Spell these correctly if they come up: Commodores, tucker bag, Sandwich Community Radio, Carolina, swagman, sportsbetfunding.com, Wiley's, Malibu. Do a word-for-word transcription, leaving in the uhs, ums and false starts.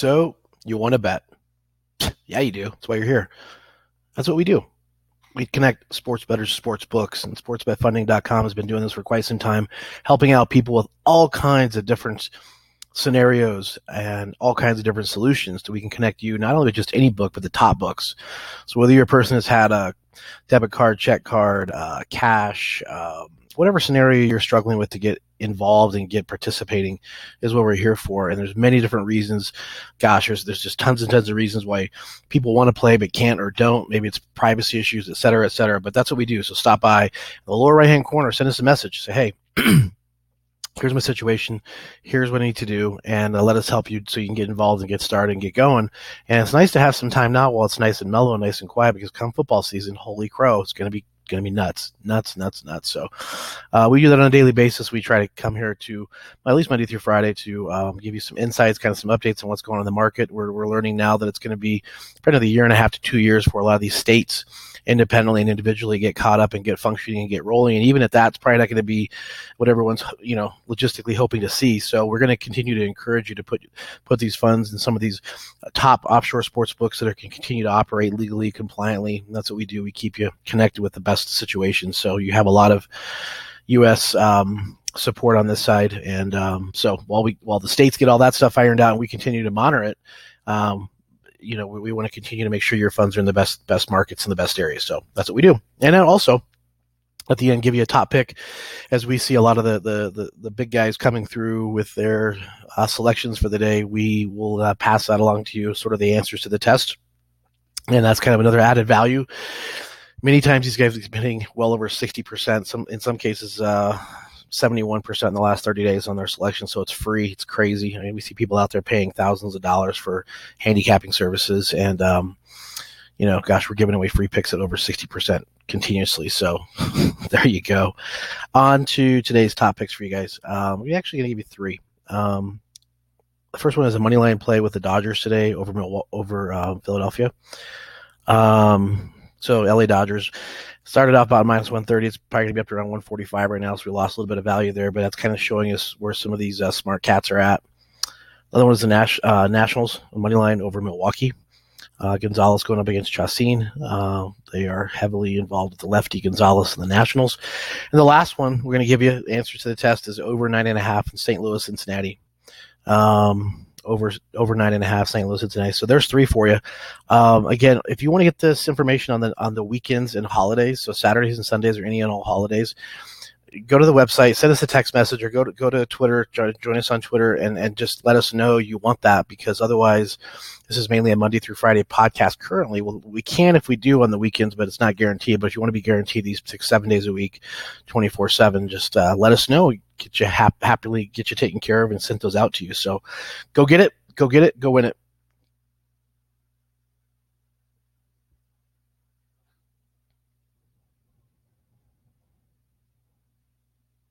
So you want to bet. Yeah, you do. That's why you're here. That's what we do. We connect sports bettors to sports books, and sports bet funding dot com has been doing this for quite some time, helping out people with all kinds of different scenarios and all kinds of different solutions so we can connect you not only with just any book, but the top books. So whether you're a person that's had a debit card, check card, uh, cash, uh, whatever scenario you're struggling with to get involved and get participating is what we're here for. And there's many different reasons. Gosh, there's, there's just tons and tons of reasons why people want to play but can't or don't. Maybe it's privacy issues, et cetera, et cetera. But that's what we do. So stop by in the lower right-hand corner, send us a message. Say, hey, here's my situation. Here's what I need to do. And uh, let us help you so you can get involved and get started and get going. And it's nice to have some time now while it's nice and mellow and nice and quiet, because come football season, holy crow, it's going to be going to be nuts, nuts, nuts, nuts. So uh, we do that on a daily basis. We try to come here to at least Monday through Friday to um, give you some insights, kind of some updates on what's going on in the market. We're, we're learning now that it's going to be probably another year and a half to two years for a lot of these states independently and individually get caught up and get functioning and get rolling. And even at that, it's probably not going to be what everyone's, you know, logistically hoping to see. So we're going to continue to encourage you to put put these funds in some of these top offshore sports books that are, can continue to operate legally, compliantly. And that's what we do. We keep you connected with the best situation. So you have a lot of U S um, support on this side. And um, so while we while the states get all that stuff ironed out and we continue to monitor it, um, you know, we, we want to continue to make sure your funds are in the best best markets in the best areas. So that's what we do. And then also at the end, give you a top pick as we see a lot of the the the, the big guys coming through with their uh, selections for the day. We will uh, pass that along to you, sort of the answers to the test. And that's kind of another added value. Many times these guys have been hitting well over sixty percent, some in some cases uh, seventy-one percent in the last thirty days on their selection, so it's free. It's crazy. I mean, we see people out there paying thousands of dollars for handicapping services, and, um, you know, gosh, we're giving away free picks at over sixty percent continuously, so there you go. On to today's top picks for you guys. Um, we're actually going to give you three. Um, the first one is a money line play with the Dodgers today over, over uh, Philadelphia. Um So L A Dodgers started off about minus one thirty. It's probably going to be up to around one forty-five right now, so we lost a little bit of value there, but that's kind of showing us where some of these uh, smart cats are at. Another one is the Nash, uh, Nationals, money line over Milwaukee. Uh, Gonzalez going up against Chacin. Uh, they are heavily involved with the lefty Gonzalez and the Nationals. And the last one we're going to give you answers to the test is over nine point five in Saint Louis, Cincinnati. Um over over nine and a half Saint Louis tonight. So there's three for you. Um, again, if you want to get this information on the on the weekends and holidays, so Saturdays and Sundays or any and all holidays, go to the website, send us a text message, or go to go to Twitter, join, join us on Twitter, and, and just let us know you want that, because otherwise this is mainly a Monday through Friday podcast currently. Well, we can if we do on the weekends, but it's not guaranteed. But if you want to be guaranteed these six, seven days a week, twenty-four seven, just uh, let us know. Get you hap- happily get you taken care of and sent those out to you. So go get it, go get it, go win it.